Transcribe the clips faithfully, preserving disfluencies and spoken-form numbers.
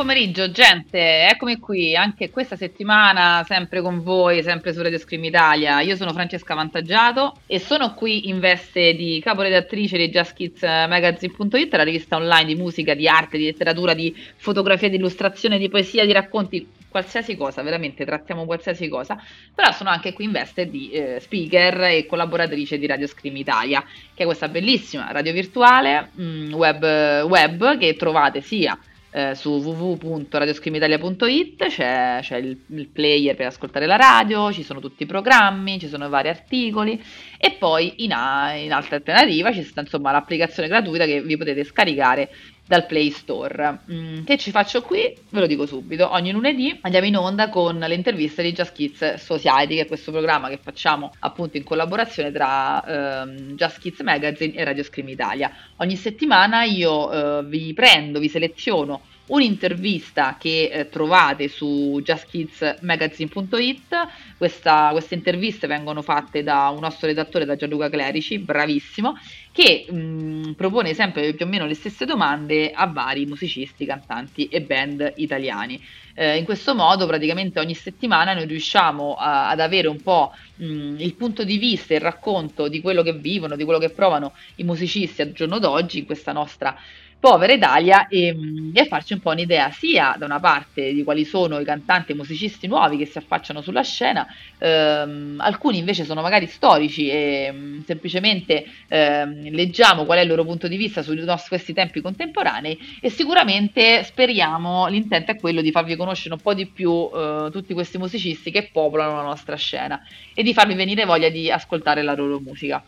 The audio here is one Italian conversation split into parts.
pomeriggio, gente, eccomi qui, anche questa settimana sempre con voi, sempre su Radio Scream Italia. Io sono Francesca Vantaggiato e sono qui in veste di caporedattrice di Just Kids Magazine punto it, la rivista online di musica, di arte, di letteratura, di fotografia, di illustrazione, di poesia, di racconti, qualsiasi cosa, veramente trattiamo qualsiasi cosa, però sono anche qui in veste di eh, speaker e collaboratrice di Radio Scream Italia, che è questa bellissima radio virtuale mh, web, web che trovate sia eh, su w w w punto radio scream italia punto it, c'è, c'è il, il player per ascoltare la radio, ci sono tutti i programmi, ci sono vari articoli e poi in, a, in alta alternativa ci sta insomma l'applicazione gratuita che vi potete scaricare dal Play Store. Mm, che ci faccio qui? Ve lo dico subito, ogni lunedì andiamo in onda con le interviste di Just Kids Society, che è questo programma che facciamo appunto in collaborazione tra ehm, Just Kids Magazine e Radio Scream Italia. Ogni settimana io eh, vi prendo, vi seleziono un'intervista che eh, trovate su Just Kids Magazine punto it. Questa, queste interviste vengono fatte da un nostro redattore, da Gianluca Clerici, bravissimo, che mh, propone sempre più o meno le stesse domande a vari musicisti, cantanti e band italiani. Eh, in questo modo praticamente ogni settimana noi riusciamo a, ad avere un po' mh, il punto di vista, il racconto di quello che vivono, di quello che provano i musicisti al giorno d'oggi in questa nostra povera Italia, e, e farci un po' un'idea sia da una parte di quali sono i cantanti e musicisti nuovi che si affacciano sulla scena, ehm, alcuni invece sono magari storici e mh, semplicemente ehm, leggiamo qual è il loro punto di vista su no, questi tempi contemporanei, e sicuramente speriamo, l'intento è quello di farvi conoscere un po' di più eh, tutti questi musicisti che popolano la nostra scena e di farvi venire voglia di ascoltare la loro musica.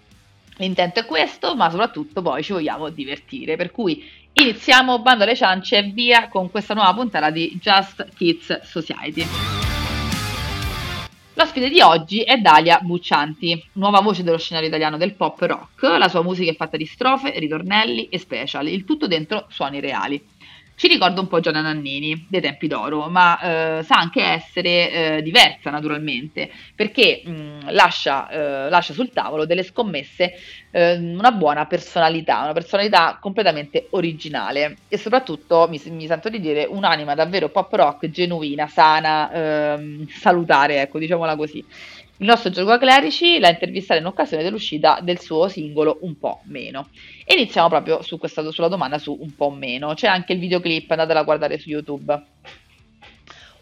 L'intento è questo, ma soprattutto poi ci vogliamo divertire, per cui iniziamo, bando alle ciance e via con questa nuova puntata di Just Kids Society. L'ospite di oggi è Dalia Buccianti, nuova voce dello scenario italiano del pop rock. La sua musica è fatta di strofe, ritornelli e special, il tutto dentro suoni reali. Ci ricorda un po' Gianna Nannini dei tempi d'oro, ma eh, sa anche essere eh, diversa naturalmente, perché mh, lascia, eh, lascia sul tavolo delle scommesse, eh, una buona personalità, una personalità completamente originale e soprattutto, mi, mi sento di dire, un'anima davvero pop rock genuina, sana, eh, salutare, ecco, diciamola così. Il nostro Giorgio Clerici l'ha intervistata in occasione dell'uscita del suo singolo Un Po' Meno. E iniziamo proprio su questa, sulla domanda su Un Po' Meno. C'è anche il videoclip, andatela a guardare su YouTube.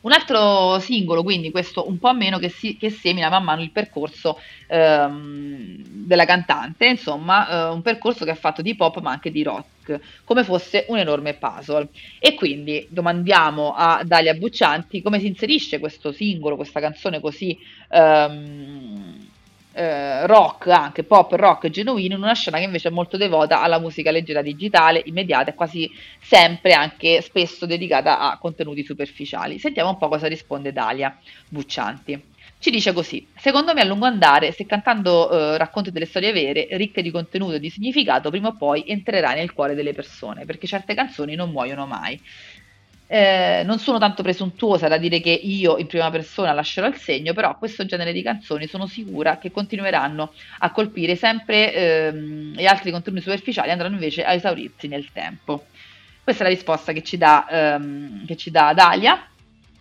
Un altro singolo, quindi questo Un Po' Meno, che, si, che semina man mano il percorso ehm, della cantante, insomma eh, un percorso che è fatto di pop ma anche di rock, come fosse un enorme puzzle. E quindi domandiamo a Dalia Buccianti come si inserisce questo singolo, questa canzone così ehm, eh, rock, anche pop rock genuino, in una scena che invece è molto devota alla musica leggera, digitale, immediata e quasi sempre anche spesso dedicata a contenuti superficiali. Sentiamo un po' cosa risponde Dalia Buccianti. Ci dice così: secondo me a lungo andare, se cantando eh, racconti delle storie vere, ricche di contenuto e di significato, prima o poi entrerà nel cuore delle persone, perché certe canzoni non muoiono mai. Eh, non sono tanto presuntuosa da dire che io in prima persona lascerò il segno, però questo genere di canzoni sono sicura che continueranno a colpire sempre ehm, e altri contenuti superficiali andranno invece a esaurirsi nel tempo. Questa è la risposta che ci dà, ehm, che ci dà Dalia.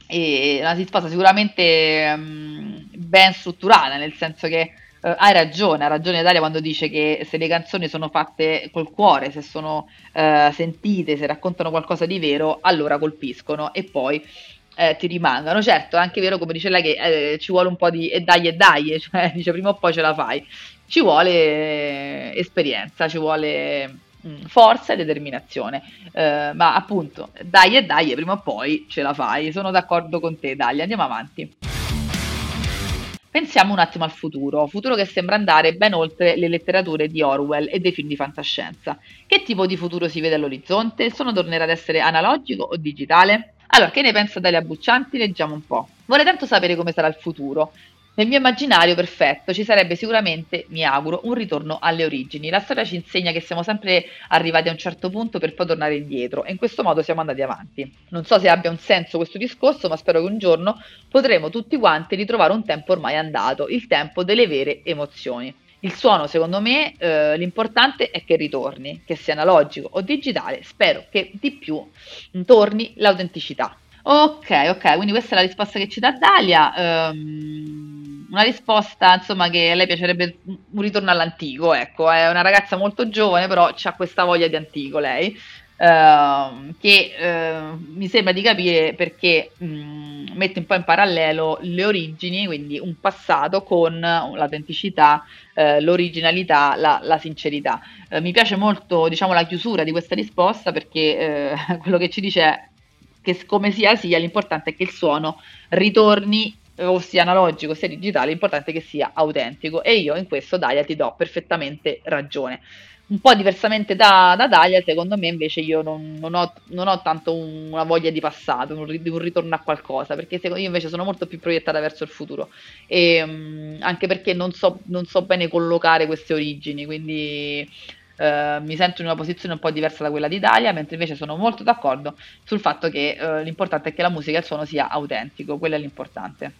È una risposta sicuramente um, ben strutturata, nel senso che uh, hai ragione, ha ragione Dalia quando dice che se le canzoni sono fatte col cuore, se sono uh, sentite, se raccontano qualcosa di vero, allora colpiscono e poi eh, ti rimangano. Certo, è anche vero, come dice lei, che eh, ci vuole un po' di e dai e dai, cioè dice prima o poi ce la fai, ci vuole eh, esperienza, ci vuole forza e determinazione, eh, ma appunto dai e dai, prima o poi ce la fai. Sono d'accordo con te, Dalia, andiamo avanti. Pensiamo un attimo al futuro, futuro che sembra andare ben oltre le letterature di Orwell e dei film di fantascienza. Che tipo di futuro si vede all'orizzonte? Il suono tornerà ad essere analogico o digitale? Allora, che ne pensa Dalia Buccianti? Leggiamo un po'. Vorrei tanto sapere come sarà il futuro. Nel mio immaginario perfetto ci sarebbe sicuramente, mi auguro, un ritorno alle origini. La storia ci insegna che siamo sempre arrivati a un certo punto per poi tornare indietro, e in questo modo siamo andati avanti. Non so se abbia un senso questo discorso, ma spero che un giorno potremo tutti quanti ritrovare un tempo ormai andato, il tempo delle vere emozioni. Il suono, secondo me, eh, l'importante è che ritorni, che sia analogico o digitale, spero che di più torni l'autenticità. Ok, ok, quindi questa è la risposta che ci dà Dalia, um, una risposta insomma che a lei piacerebbe un ritorno all'antico, ecco, è una ragazza molto giovane però ha questa voglia di antico lei, uh, che uh, mi sembra di capire perché um, mette un po' in parallelo le origini, quindi un passato con l'autenticità, uh, l'originalità, la, la sincerità. Uh, mi piace molto, diciamo, la chiusura di questa risposta perché uh, quello che ci dice è che come sia sia, l'importante è che il suono ritorni, o sia analogico, sia digitale, l'importante è che sia autentico, e io in questo, Dalia, ti do perfettamente ragione. Un po' diversamente da, da Dalia, secondo me invece io non, non, ho, non ho tanto una voglia di passato, un, un ritorno a qualcosa, perché io invece sono molto più proiettata verso il futuro, e, mh, anche perché non so, non so bene collocare queste origini, quindi... Uh, mi sento in una posizione un po' diversa da quella di Dalia, mentre invece sono molto d'accordo sul fatto che uh, l'importante è che la musica e il suono sia autentico, quello è l'importante.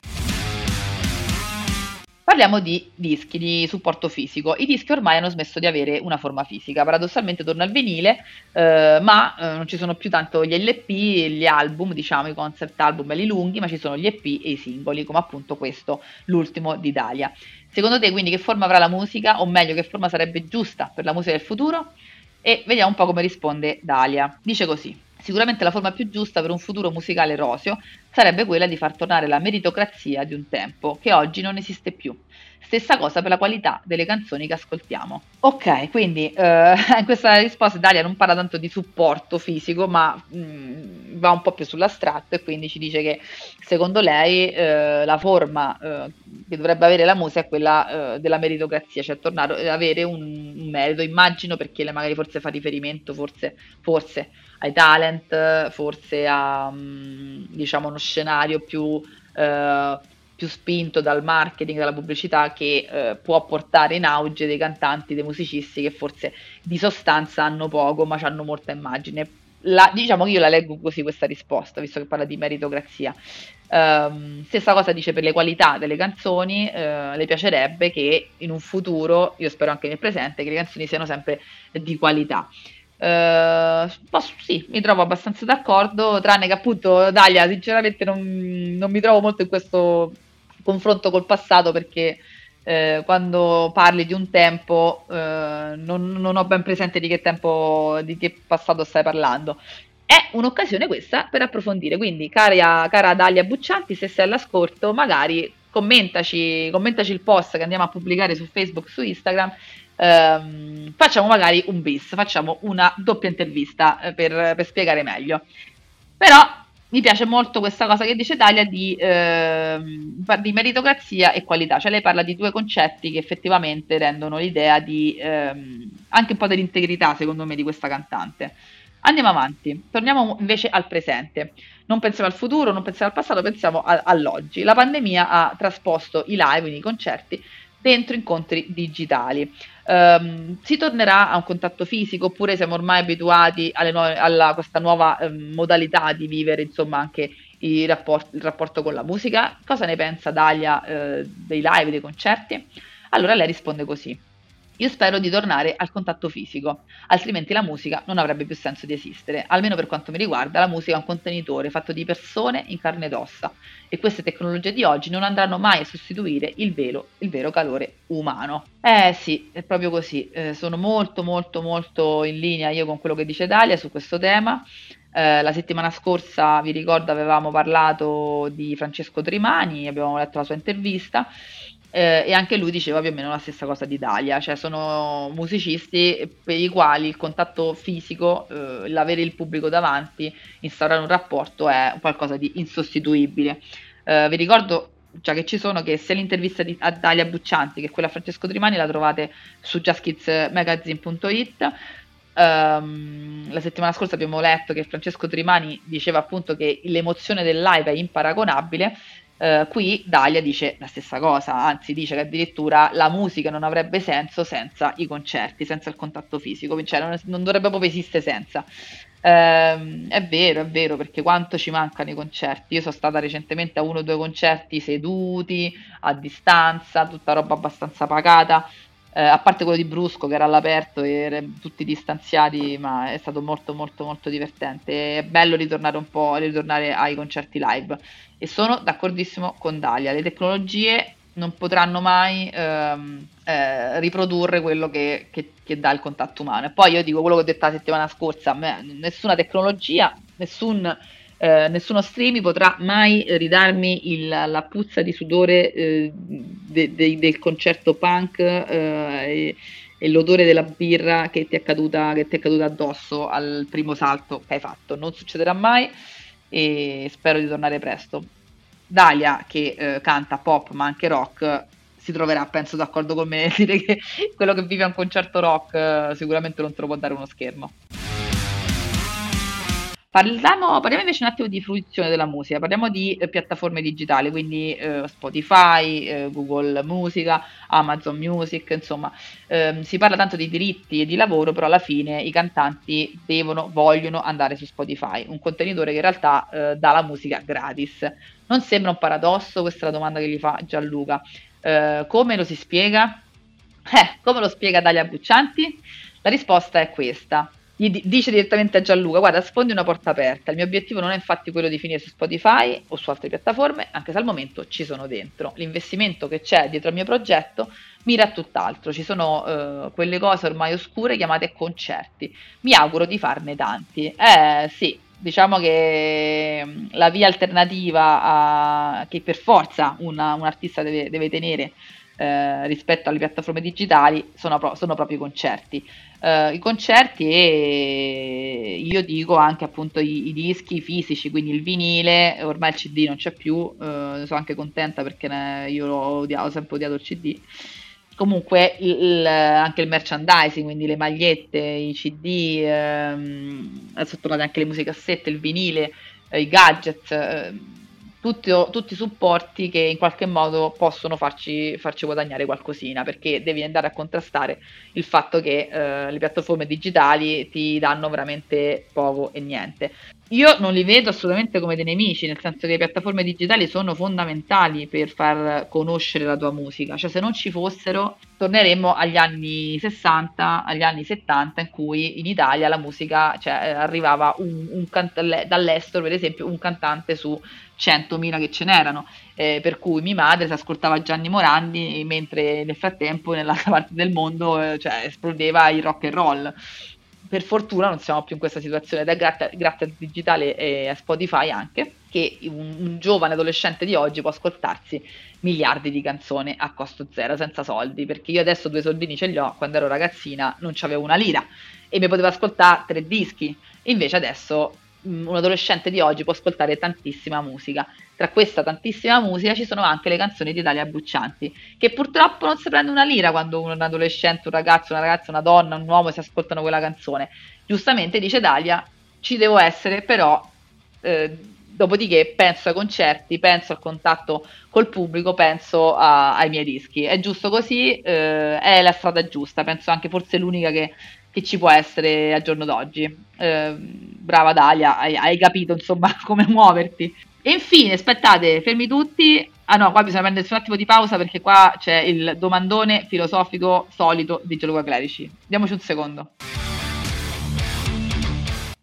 Parliamo di dischi, di supporto fisico. I dischi ormai hanno smesso di avere una forma fisica, paradossalmente torna al vinile, uh, ma uh, non ci sono più tanto gli L P, gli album, diciamo i concept album belli lunghi, ma ci sono gli E P e i singoli, come appunto questo, l'ultimo di Dalia. Secondo te quindi che forma avrà la musica, o meglio che forma sarebbe giusta per la musica del futuro? E vediamo un po' come risponde Dalia. Dice così: sicuramente la forma più giusta per un futuro musicale roseo sarebbe quella di far tornare la meritocrazia di un tempo che oggi non esiste più. Stessa cosa per la qualità delle canzoni che ascoltiamo. Ok, quindi eh, in questa risposta Dalia non parla tanto di supporto fisico, ma mh, va un po' più sull'astratto, e quindi ci dice che secondo lei eh, la forma eh, che dovrebbe avere la musica è quella eh, della meritocrazia, cioè tornare ad avere un, un merito, immagino, perché magari forse fa riferimento forse, forse ai talent, forse a diciamo uno scenario più... Eh, più spinto dal marketing, dalla pubblicità, che eh, può portare in auge dei cantanti, dei musicisti che forse di sostanza hanno poco ma hanno molta immagine. La, diciamo che io la leggo così questa risposta, visto che parla di meritocrazia. Um, stessa cosa dice per le qualità delle canzoni, eh, le piacerebbe che in un futuro, io spero anche nel presente, che le canzoni siano sempre di qualità. Uh, posso, sì, mi trovo abbastanza d'accordo, tranne che appunto Dalia sinceramente non, non mi trovo molto in questo confronto col passato, perché eh, quando parli di un tempo eh, non, non ho ben presente di che tempo, di che passato stai parlando. È un'occasione questa per approfondire, quindi cara, cara Dalia Buccianti, se sei all'ascolto magari commentaci, commentaci il post che andiamo a pubblicare su Facebook, su Instagram. Um, facciamo magari un bis, facciamo una doppia intervista eh, per, per spiegare meglio. Però mi piace molto questa cosa che dice Dalia di, eh, di meritocrazia e qualità, cioè lei parla di due concetti che effettivamente rendono l'idea di eh, anche un po' dell'integrità, secondo me, di questa cantante. Andiamo avanti, torniamo invece al presente, non pensiamo al futuro, non pensiamo al passato, pensiamo a, all'oggi. La pandemia ha trasposto i live, quindi i concerti, dentro incontri digitali. Um, si tornerà a un contatto fisico, oppure siamo ormai abituati alle nuove, alla questa nuova um, modalità di vivere insomma anche i rapporti, il rapporto con la musica? Cosa ne pensa Dalia eh, dei live, dei concerti? Allora lei risponde così: io spero di tornare al contatto fisico, altrimenti la musica non avrebbe più senso di esistere. Almeno per quanto mi riguarda, la musica è un contenitore fatto di persone in carne ed ossa, e queste tecnologie di oggi non andranno mai a sostituire il, velo, il vero calore umano. Eh sì, è proprio così, eh, sono molto molto molto in linea io con quello che dice Dalia su questo tema. Eh, la settimana scorsa, vi ricordo, avevamo parlato di Francesco Trimani, abbiamo letto la sua intervista. Eh, e anche lui diceva più o meno la stessa cosa di Dalia, cioè sono musicisti per i quali il contatto fisico, eh, l'avere il pubblico davanti, instaurare un rapporto è qualcosa di insostituibile. Eh, vi ricordo già che ci sono, che sia l'intervista di, a Dalia Buccianti che quella a Francesco Trimani la trovate su Just Kids Magazine punto it. Um, la settimana scorsa abbiamo letto che Francesco Trimani diceva appunto che l'emozione del live è imparagonabile. Uh, qui Dalia dice la stessa cosa, anzi dice che addirittura la musica non avrebbe senso senza i concerti, senza il contatto fisico, cioè non, non dovrebbe proprio esistere senza. Uh, è vero, è vero, perché quanto ci mancano i concerti. Io sono stata recentemente a uno o due concerti seduti, a distanza, tutta roba abbastanza pacata, eh, a parte quello di Brusco che era all'aperto e tutti distanziati, ma è stato molto molto molto divertente. È bello ritornare un po', ritornare ai concerti live, e sono d'accordissimo con Dalia, le tecnologie non potranno mai ehm, eh, riprodurre quello che, che, che dà il contatto umano. E poi io dico quello che ho detto la settimana scorsa, nessuna tecnologia, nessun, eh, nessuno streaming potrà mai ridarmi il, la puzza di sudore eh, de, de, del concerto punk eh, e, e l'odore della birra che ti è caduta, che ti è caduta addosso al primo salto che hai fatto. Non succederà mai, e spero di tornare presto. Dalia, che eh, canta pop ma anche rock, si troverà, penso, d'accordo con me, dire che quello che vive a un concerto rock eh, sicuramente non te lo può dare uno schermo. Parliamo, parliamo invece un attimo di fruizione della musica, parliamo di eh, piattaforme digitali, quindi eh, Spotify, eh, Google Musica, Amazon Music, insomma ehm, si parla tanto di diritti e di lavoro, però alla fine i cantanti devono, vogliono andare su Spotify, un contenitore che in realtà eh, dà la musica gratis. Non sembra un paradosso? Questa è la domanda che gli fa Gianluca. Eh, come lo si spiega? Eh, come lo spiega Dalia Buccianti? La risposta è questa. Gli dice direttamente a Gianluca: guarda, sfondi una porta aperta, il mio obiettivo non è infatti quello di finire su Spotify o su altre piattaforme, anche se al momento ci sono dentro. L'investimento che c'è dietro al mio progetto mira a tutt'altro, ci sono eh, quelle cose ormai oscure chiamate concerti, mi auguro di farne tanti. Eh sì, diciamo che la via alternativa a, che per forza una, un artista deve, deve tenere Eh, rispetto alle piattaforme digitali sono, pro- sono proprio i concerti, eh, i concerti e io dico anche appunto i, i dischi fisici, quindi il vinile. Ormai il C D non c'è più, eh, sono anche contenta perché ne- io ho, odiato, ho sempre odiato il C D. Comunque il, il, anche il merchandising, quindi le magliette, i C D, ehm, sono tornate anche le musicassette, il vinile, eh, i gadget, eh, Tutti, tutti i supporti che in qualche modo possono farci, farci guadagnare qualcosina, perché devi andare a contrastare il fatto che eh, le piattaforme digitali ti danno veramente poco e niente. Io non li vedo assolutamente come dei nemici, nel senso che le piattaforme digitali sono fondamentali per far conoscere la tua musica, cioè se non ci fossero torneremmo agli anni sessanta, agli anni settanta, in cui in Italia la musica, cioè, arrivava un, un canta- dall'estero, per esempio, un cantante su centomila che ce n'erano, eh, per cui mia madre si ascoltava Gianni Morandi, mentre nel frattempo nell'altra parte del mondo eh, cioè, esplodeva il rock and roll. Per fortuna non siamo più in questa situazione, ed è grazie, grazie al digitale e a Spotify anche che un, un giovane adolescente di oggi può ascoltarsi miliardi di canzoni a costo zero, senza soldi, perché io adesso due soldini ce li ho, quando ero ragazzina non c'avevo una lira e mi potevo ascoltare tre dischi, invece adesso un adolescente di oggi può ascoltare tantissima musica. Tra questa tantissima musica ci sono anche le canzoni di Dalia Buccianti, che purtroppo non si prende una lira quando un adolescente, un ragazzo, una ragazza, una donna, un uomo si ascoltano quella canzone. Giustamente dice Dalia, ci devo essere, però eh, dopodiché penso ai concerti, penso al contatto col pubblico, penso a, ai miei dischi. È giusto così, eh, è la strada giusta, penso anche forse l'unica che che ci può essere al giorno d'oggi. Eh, brava Dalia, hai, hai capito insomma come muoverti. E infine, aspettate, fermi tutti, ah no, qua bisogna prendersi un attimo di pausa perché qua c'è il domandone filosofico solito di Gianluca Clerici, diamoci un secondo.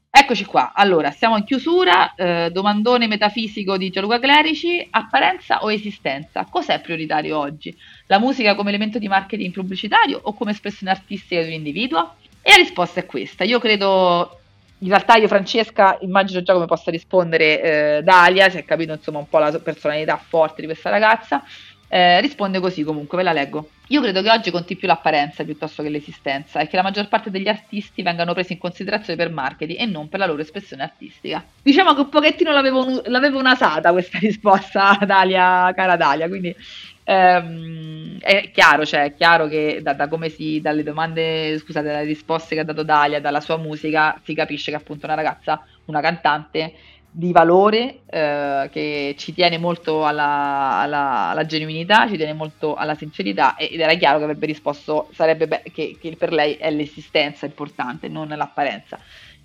Eccoci qua, allora, siamo in chiusura, eh, domandone metafisico di Gianluca Clerici: apparenza o esistenza? Cos'è prioritario oggi? La musica come elemento di marketing pubblicitario o come espressione artistica di un individuo? E la risposta è questa, io credo, in realtà io Francesca immagino già come possa rispondere eh, Dalia, si è capito insomma un po' la personalità forte di questa ragazza, eh, risponde così comunque, ve la leggo. Io credo che oggi conti più l'apparenza piuttosto che l'esistenza e che la maggior parte degli artisti vengano presi in considerazione per marketing e non per la loro espressione artistica. Diciamo che un pochettino l'avevo, l'avevo nasata questa risposta, Dalia, cara Dalia, quindi ehm, è chiaro, cioè è chiaro che da, da come si, dalle domande, scusate, dalle risposte che ha dato Dalia, dalla sua musica, si capisce che appunto una ragazza, una cantante di valore, eh, che ci tiene molto alla, alla, alla genuinità, ci tiene molto alla sincerità, ed era chiaro che avrebbe risposto, sarebbe be- che, che per lei è l'esistenza importante, non l'apparenza.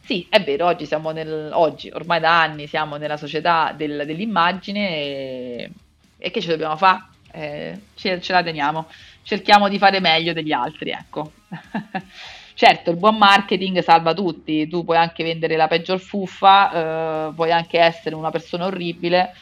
Sì, è vero, oggi siamo nel oggi, ormai da anni siamo nella società del, dell'immagine e, e che ci dobbiamo fare? eh, ce, ce la teniamo, cerchiamo di fare meglio degli altri, ecco. Certo, il buon marketing salva tutti, tu puoi anche vendere la peggior fuffa, eh, puoi anche essere una persona orribile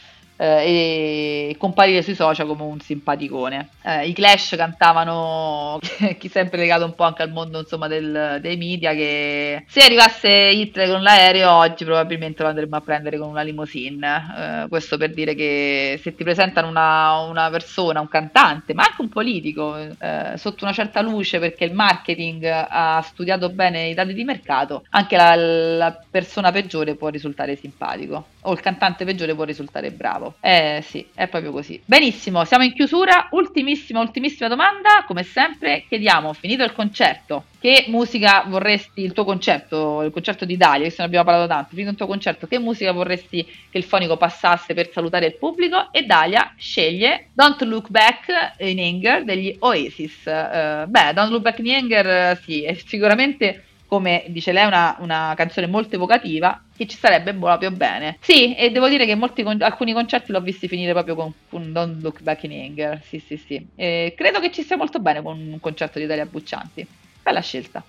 eh, e comparire sui social come un simpaticone. Eh, I Clash cantavano, chi sempre legato un po' anche al mondo insomma del, dei media, che se arrivasse Hitler con l'aereo oggi probabilmente lo andremmo a prendere con una limousine. Eh, questo per dire che se ti presentano una, una persona, un cantante, ma anche un politico, eh, sotto una certa luce perché il marketing ha studiato bene i dati di mercato, anche la, la persona peggiore può risultare simpatico, o il cantante peggiore può risultare bravo. Eh sì, è proprio così. Benissimo, siamo in chiusura. Ultimissima, ultimissima domanda. Come sempre chiediamo, finito il concerto, che musica vorresti, il tuo concerto, il concerto di Dalia, visto ne abbiamo parlato tanto, finito il tuo concerto, che musica vorresti che il fonico passasse per salutare il pubblico? E Dalia sceglie Don't Look Back in Anger degli Oasis. Eh, beh, Don't Look Back in Anger, sì, è sicuramente, come dice lei, una, una canzone molto evocativa che ci sarebbe proprio bene. Sì, e devo dire che molti con- alcuni concerti l'ho visti finire proprio con, con Don't Look Back in Anger. Sì, sì, sì. E credo che ci sia molto bene con un concerto di Dalia Buccianti. Bella scelta.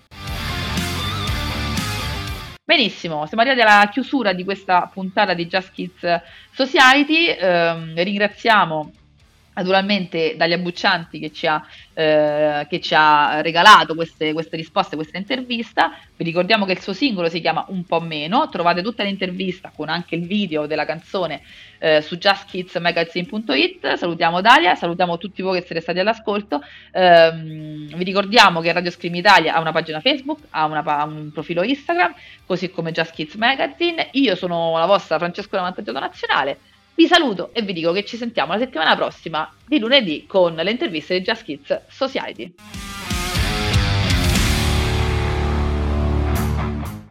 Benissimo, siamo arrivati alla chiusura di questa puntata di Just Kids Society. Eh, ringraziamo naturalmente Dalia Buccianti che ci ha, eh, che ci ha regalato queste, queste risposte, questa intervista. Vi ricordiamo che il suo singolo si chiama Un Po' Meno, trovate tutta l'intervista con anche il video della canzone eh, su Just Kids Magazine punto it. Salutiamo Dalia, salutiamo tutti voi che siete stati all'ascolto. Ehm, vi ricordiamo che Radio Scream Italia ha una pagina Facebook, ha, una, ha un profilo Instagram, così come Just Kids Magazine. Io sono la vostra Francesca Vantaggiato Nazionale. Vi saluto e vi dico che ci sentiamo la settimana prossima di lunedì con le interviste di Just Kids Society.